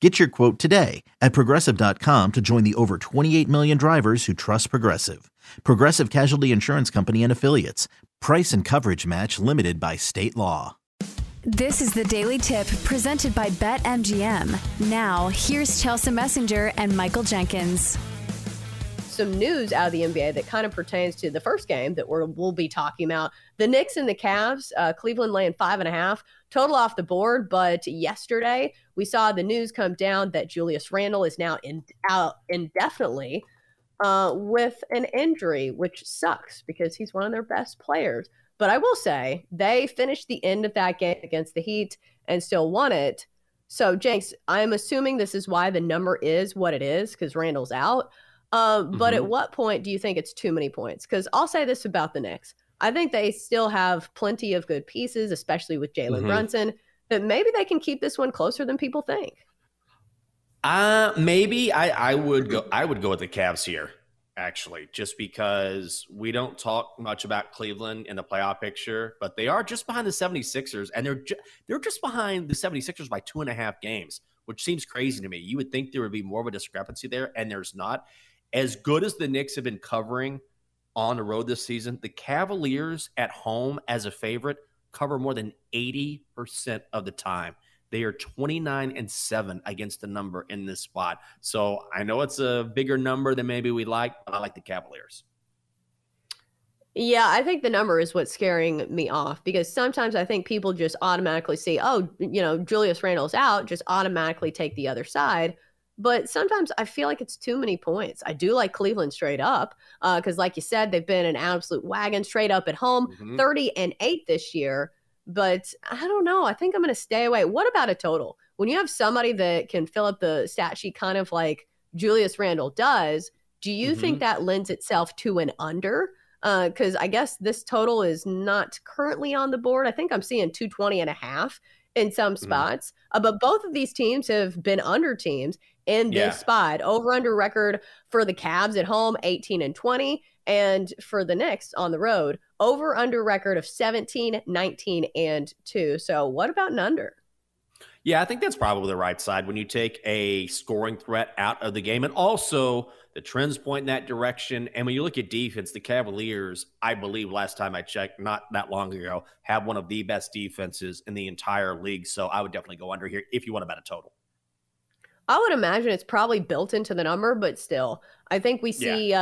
Get your quote today at Progressive.com to join the over 28 million drivers who trust Progressive. Progressive Casualty Insurance Company and Affiliates. Price and coverage match limited by state law. This is the Daily Tip presented by BetMGM. Now, here's Chelsea Messenger and Michael Jenkins. Some news out of the NBA that kind of pertains to the first game that we'll be talking about. The Knicks and the Cavs, Cleveland laying 5.5, total off the board. But yesterday we saw the news come down that Julius Randle is now out indefinitely with an injury, which sucks because he's one of their best players. But I will say they finished the end of that game against the Heat and still won it. So, Jenks, I'm assuming this is why the number is what it is, because Randle's out. But at what point do you think it's too many points? Because I'll say this about the Knicks. I think they still have plenty of good pieces, especially with Jalen Brunson, that maybe they can keep this one closer than people think. Maybe I would go with the Cavs here, actually, just because we don't talk much about Cleveland in the playoff picture, but they are just behind the 76ers, and they're just behind the 76ers by 2.5 games, which seems crazy to me. You would think there would be more of a discrepancy there, and there's not. As good as the Knicks have been covering on the road this season, the Cavaliers at home as a favorite cover more than 80% of the time. They are 29-7 against the number in this spot. So I know it's a bigger number than maybe we like, but I like the Cavaliers. Yeah, I think the number is what's scaring me off, because sometimes I think people just automatically see, oh, you know, Julius Randle's out, just automatically take the other side. But sometimes I feel like it's too many points. I do like Cleveland straight up because, like you said, they've been an absolute wagon straight up at home, 30-8 this year. But I don't know. I think I'm going to stay away. What about a total? When you have somebody that can fill up the stat sheet kind of like Julius Randle does, do you think that lends itself to an under? Because I guess this total is not currently on the board. I think I'm seeing 220.5 in some spots. But both of these teams have been under teams in this spot. Over-under record for the Cavs at home, 18-20. And for the Knicks on the road, over-under record of 17-19-2. So what about an under? Yeah, I think that's probably the right side when you take a scoring threat out of the game. And also, the trends point in that direction. And when you look at defense, the Cavaliers, I believe last time I checked, not that long ago, have one of the best defenses in the entire league. So I would definitely go under here if you want to bet a total. I would imagine it's probably built into the number, but still, I think we see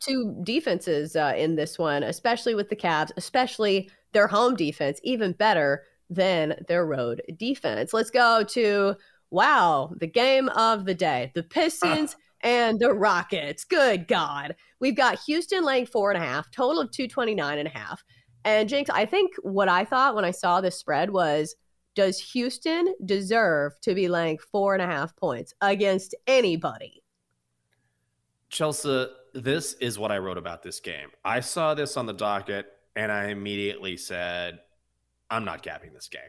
two defenses in this one, especially with the Cavs, especially their home defense, even better than their road defense. Let's go to, the game of the day, the Pistons and the Rockets. Good God. We've got Houston laying 4.5, total of 229.5. And Jinx, I think what I thought when I saw this spread was, does Houston deserve to be laying 4.5 points against anybody? Chelsea, this is what I wrote about this game. I saw this on the docket and I immediately said, I'm not capping this game.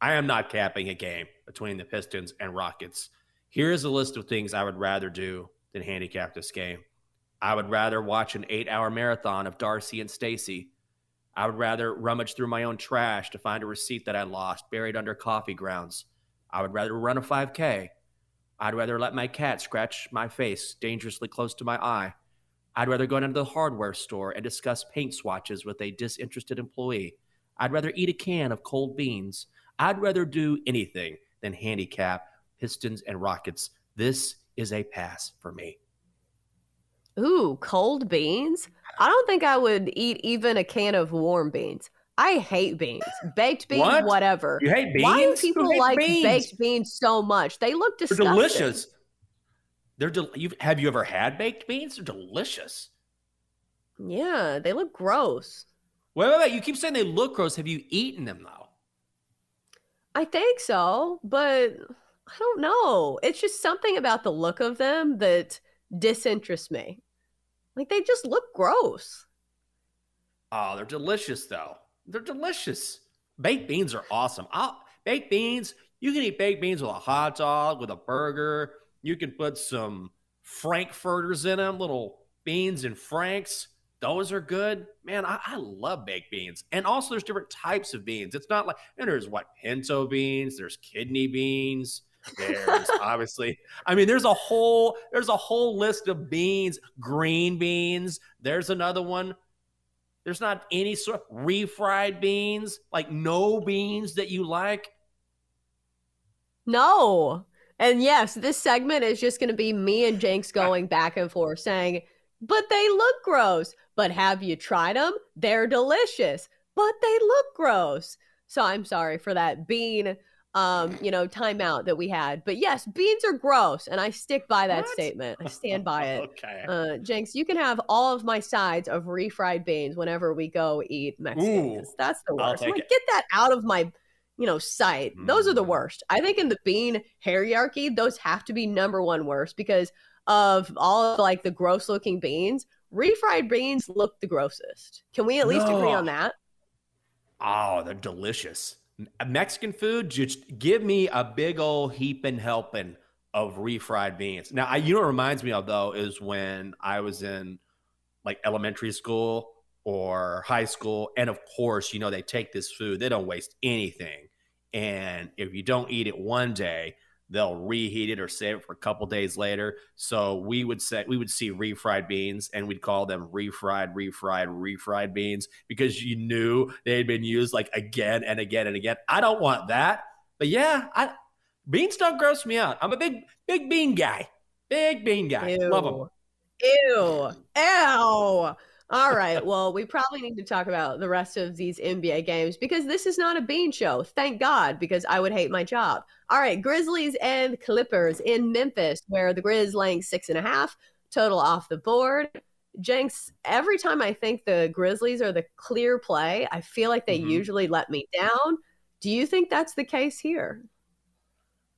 I am not capping a game between the Pistons and Rockets. Here's a list of things I would rather do than handicap this game. I would rather watch an 8-hour marathon of Darcy and Stacy. I would rather rummage through my own trash to find a receipt that I lost buried under coffee grounds. I would rather run a 5K. I'd rather let my cat scratch my face dangerously close to my eye. I'd rather go down to the hardware store and discuss paint swatches with a disinterested employee. I'd rather eat a can of cold beans. I'd rather do anything than handicap Pistons and Rockets. This is a pass for me. Ooh, cold beans? I don't think I would eat even a can of warm beans. I hate beans. Baked beans, whatever. You hate beans? Why do people like baked beans so much? They look disgusting. They're delicious. Have you ever had baked beans? They're delicious. Yeah, they look gross. Wait. You keep saying they look gross. Have you eaten them, though? I think so, but I don't know. It's just something about the look of them that disinterests me. Like, they just look gross. Oh, they're delicious, though. They're delicious. Baked beans are awesome. Baked beans, you can eat baked beans with a hot dog, with a burger. You can put some frankfurters in them, little beans and franks. Those are good. Man, I love baked beans. And also there's different types of beans. It's not like, and there's what, pinto beans, there's kidney beans, there's obviously, I mean, there's a whole list of beans, green beans. There's another one. There's not any sort of refried beans, like no beans that you like. No. And yes, this segment is just going to be me and Jenks going back and forth saying, but they look gross. But have you tried them? They're delicious, but they look gross. So I'm sorry for that bean, timeout that we had. But yes, beans are gross. And I stick by that statement. I stand by it. Okay. Jenks, you can have all of my sides of refried beans whenever we go eat Mexican. That's the worst. Like, get that out of my sight. Those are the worst. I think in the bean hierarchy, those have to be number one worst because of all of like the gross looking beans. Refried beans look the grossest. Can we at least agree on that? Oh, they're delicious. Mexican food, just give me a big old heaping helping of refried beans. Now, what it reminds me of though is when I was in like elementary school or high school, and of course, they take this food, they don't waste anything, and if you don't eat it one day, they'll reheat it or save it for a couple days later. So we would see refried beans, and we'd call them refried beans because you knew they had been used like again and again and again. I don't want that, but yeah, beans don't gross me out. I'm a big bean guy. Ew. Love them. Ew. All right, well, we probably need to talk about the rest of these NBA games because this is not a bean show, thank God, because I would hate my job. All right, Grizzlies and Clippers in Memphis, where the Grizz laying 6.5, total off the board. Jenks, every time I think the Grizzlies are the clear play, I feel like they usually let me down. Do you think that's the case here?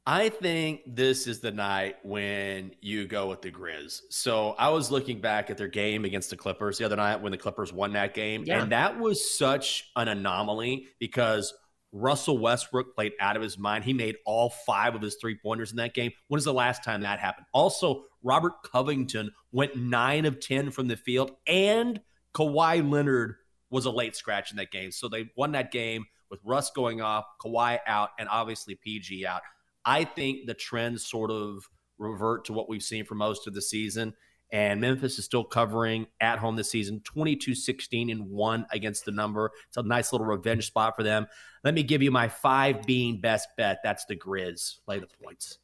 I think this is the night when you go with the Grizz. So I was looking back at their game against the Clippers the other night when the Clippers won that game. Yeah. And that was such an anomaly because Russell Westbrook played out of his mind. He made all 5 of his 3-pointers in that game. When is the last time that happened? Also, Robert Covington went 9 of 10 from the field, and Kawhi Leonard was a late scratch in that game. So they won that game with Russ going off, Kawhi out, and obviously PG out. I think the trends sort of revert to what we've seen for most of the season. And Memphis is still covering at home this season, 22-16-1 against the number. It's a nice little revenge spot for them. Let me give you my 5 bean best bet. That's the Grizz. Play the points.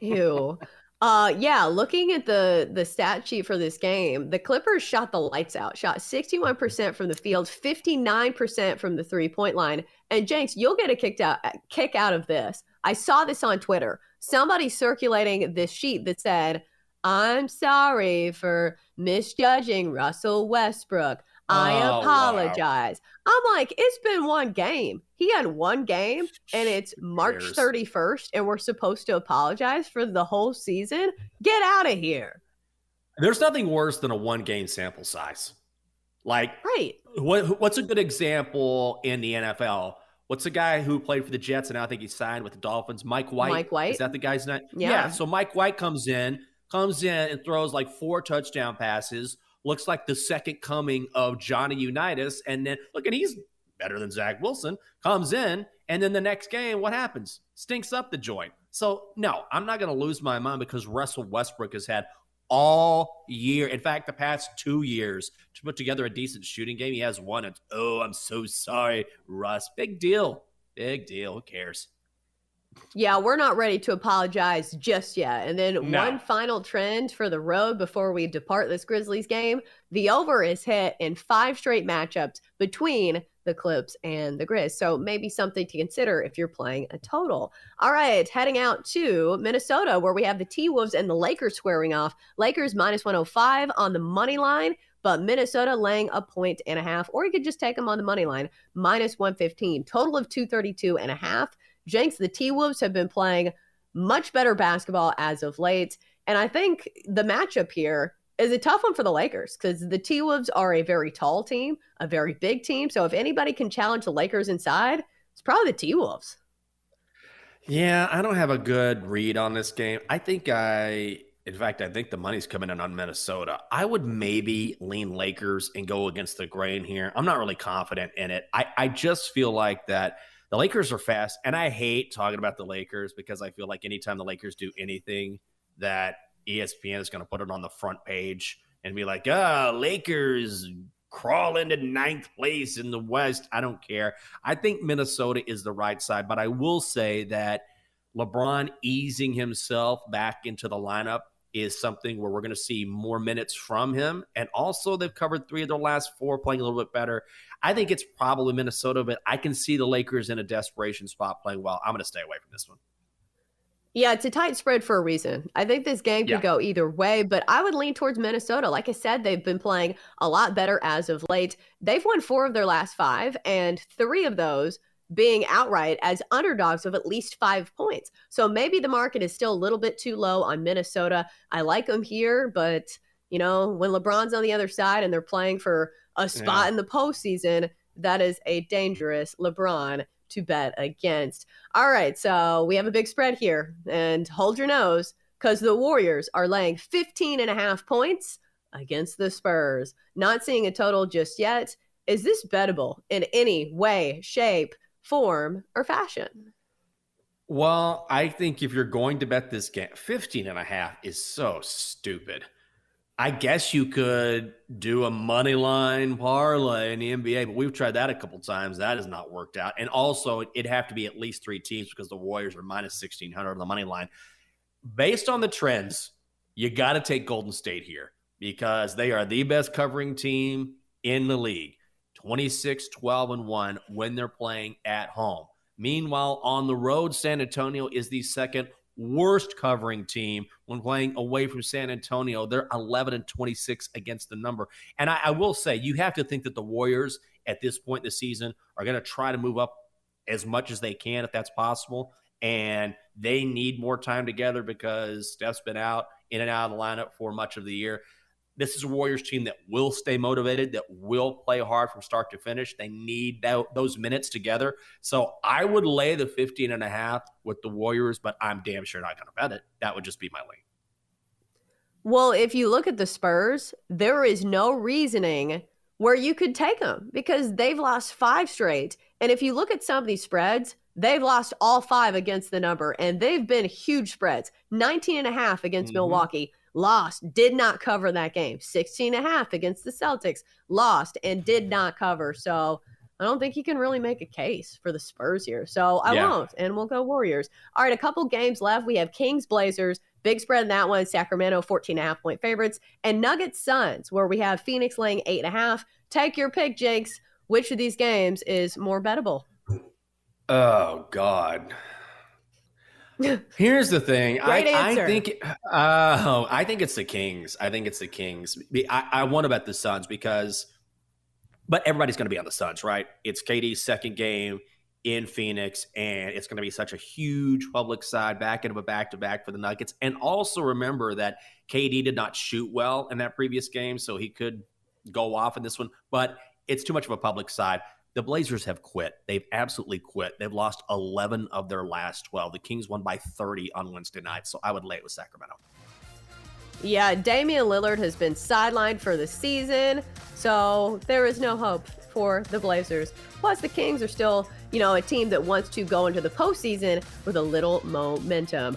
Ew. Yeah, looking at the stat sheet for this game, the Clippers shot the lights out, shot 61% from the field, 59% from the three-point line. And, Jenks, you'll get a kick out of this. I saw this on Twitter. Somebody circulating this sheet that said, I'm sorry for misjudging Russell Westbrook. I apologize. Wow. I'm like, it's been one game. He had one game, and it's March 31st, and we're supposed to apologize for the whole season? Get out of here. There's nothing worse than a one-game sample size. Like, right. What's a good example in the NFL? What's the guy who played for the Jets and I think he signed with the Dolphins? Mike White. Is that the guy's name? Yeah. So Mike White comes in and throws like 4 touchdown passes. Looks like the second coming of Johnny Unitas. And then, look, and he's better than Zach Wilson. Comes in, and then the next game, what happens? Stinks up the joint. So, no, I'm not going to lose my mind because Russell Westbrook has had all year, in fact, the past 2 years, to put together a decent shooting game. He has one. It's, I'm so sorry, Russ. Big deal. Who cares? Yeah, we're not ready to apologize just yet. And then one final trend for the road before we depart this Grizzlies game. The over is hit in 5 straight matchups between the Clips and the Grizz. So maybe something to consider if you're playing a total. All right, heading out to Minnesota, where we have the T-Wolves and the Lakers squaring off. Lakers -105 on the money line, but Minnesota laying 1.5, or you could just take them on the money line, -115, total of 232.5. Jenks, the T-Wolves have been playing much better basketball as of late, and I think the matchup here is a tough one for the Lakers because the T-Wolves are a very tall team, a very big team. So if anybody can challenge the Lakers inside, it's probably the T-Wolves. Yeah, I don't have a good read on this game. I think the money's coming in on Minnesota. I would maybe lean Lakers and go against the grain here. I'm not really confident in it. I just feel like that the Lakers are fast, and I hate talking about the Lakers because I feel like anytime the Lakers do anything that ESPN is going to put it on the front page and be like, oh, Lakers crawl into ninth place in the West. I don't care. I think Minnesota is the right side, but I will say that LeBron easing himself back into the lineup is something where we're going to see more minutes from him. And also they've covered 3 of their last 4, playing a little bit better. I think it's probably Minnesota, but I can see the Lakers in a desperation spot playing well. I'm going to stay away from this one. Yeah, it's a tight spread for a reason. I think this game could go either way, but I would lean towards Minnesota. Like I said, they've been playing a lot better as of late. They've won 4 of their last 5, and 3 of those being outright as underdogs of at least 5 points. So maybe the market is still a little bit too low on Minnesota. I like them here, but, you know, when LeBron's on the other side and they're playing for a spot in the postseason, that is a dangerous LeBron to bet against. All right, so we have a big spread here, and hold your nose because the Warriors are laying 15.5 points against the Spurs. Not seeing a total just yet. Is this bettable in any way, shape, form, or fashion? Well, I think if you're going to bet this game, 15.5 is so stupid. I guess you could do a money line parlay in the NBA, but we've tried that a couple times. That has not worked out. And also, it'd have to be at least 3 teams because the Warriors are minus 1,600 on the money line. Based on the trends, you got to take Golden State here because they are the best covering team in the league, 26-12-1 when they're playing at home. Meanwhile, on the road, San Antonio is the second worst covering team when playing away from San Antonio. They're 11-26 against the number. And I will say, you have to think that the Warriors at this point in the season are going to try to move up as much as they can, if that's possible. And they need more time together because Steph's been out, in and out of the lineup for much of the year. This is a Warriors team that will stay motivated, that will play hard from start to finish. They need those minutes together. So I would lay the 15.5 with the Warriors, but I'm damn sure not going to bet it. That would just be my lean. Well, if you look at the Spurs, there is no reasoning where you could take them because they've lost 5 straight. And if you look at some of these spreads, they've lost all 5 against the number, and they've been huge spreads. 19.5 against Milwaukee. Lost, did not cover that game. 16.5 against the Celtics, lost and did not cover. So I don't think you can really make a case for the Spurs here. So I won't, and we'll go Warriors. All right, a couple games left. We have Kings, Blazers, big spread in that one. Sacramento, 14.5 point favorites. And Nuggets, Suns, where we have Phoenix laying 8.5. Take your pick, Jakes. Which of these games is more bettable? Oh, God. Here's the thing. I think it's the Kings. I want to bet the Suns but everybody's going to be on the Suns, right? It's KD's second game in Phoenix, and it's going to be such a huge public side back end of a back-to-back for the Nuggets. And also remember that KD did not shoot well in that previous game, so he could go off in this one, but it's too much of a public side. The Blazers have quit. They've absolutely quit. They've lost 11 of their last 12. The Kings won by 30 on Wednesday night, so I would lay it with Sacramento. Yeah, Damian Lillard has been sidelined for the season, so there is no hope for the Blazers. Plus, the Kings are still, a team that wants to go into the postseason with a little momentum.